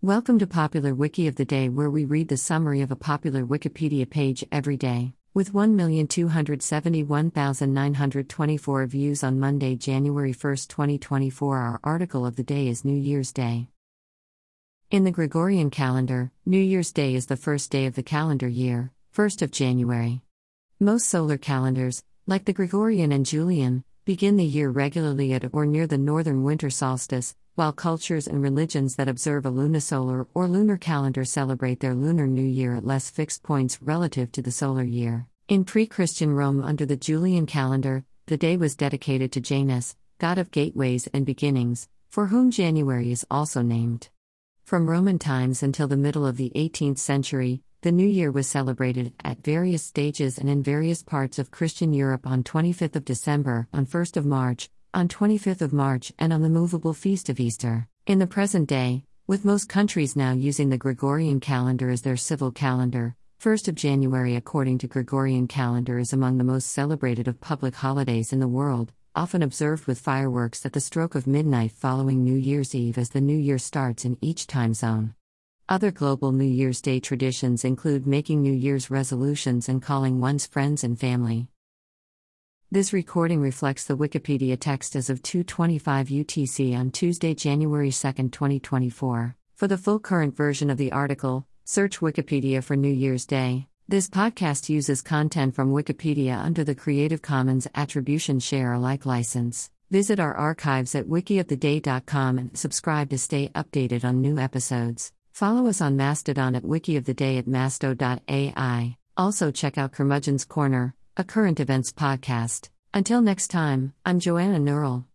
Welcome to Popular Wiki of the Day, where we read the summary of a popular Wikipedia page every day. With 1,271,924 views on Monday, January 1, 2024, our article of the day is New Year's Day. In the Gregorian calendar, New Year's Day is the first day of the calendar year, 1st of January. Most solar calendars, like the Gregorian and Julian, begin the year regularly at or near the northern winter solstice, while cultures and religions that observe a lunisolar or lunar calendar celebrate their Lunar New Year at less fixed points relative to the solar year. In pre-Christian Rome under the Julian calendar, the day was dedicated to Janus, god of gateways and beginnings, for whom January is also named. From Roman times until the middle of the 18th century, the New Year was celebrated at various stages and in various parts of Christian Europe on 25th of December, on 1st of March, on 25th of March and on the movable feast of Easter. In the present day, with most countries now using the Gregorian calendar as their civil calendar, 1st of January according to Gregorian calendar is among the most celebrated of public holidays in the world, often observed with fireworks at the stroke of midnight following New Year's Eve as the New Year starts in each time zone. Other global New Year's Day traditions include making New Year's resolutions and calling one's friends and family. This recording reflects the Wikipedia text as of 2:25 UTC on Tuesday, January 2, 2024. For the full current version of the article, search Wikipedia for New Year's Day. This podcast uses content from Wikipedia under the Creative Commons Attribution-ShareAlike License. Visit our archives at wikioftheday.com and subscribe to stay updated on new episodes. Follow us on Mastodon at Wiki of the Day at masto.ai. Also check out Curmudgeon's Corner, a current events podcast. Until next time, I'm Joanna Neural.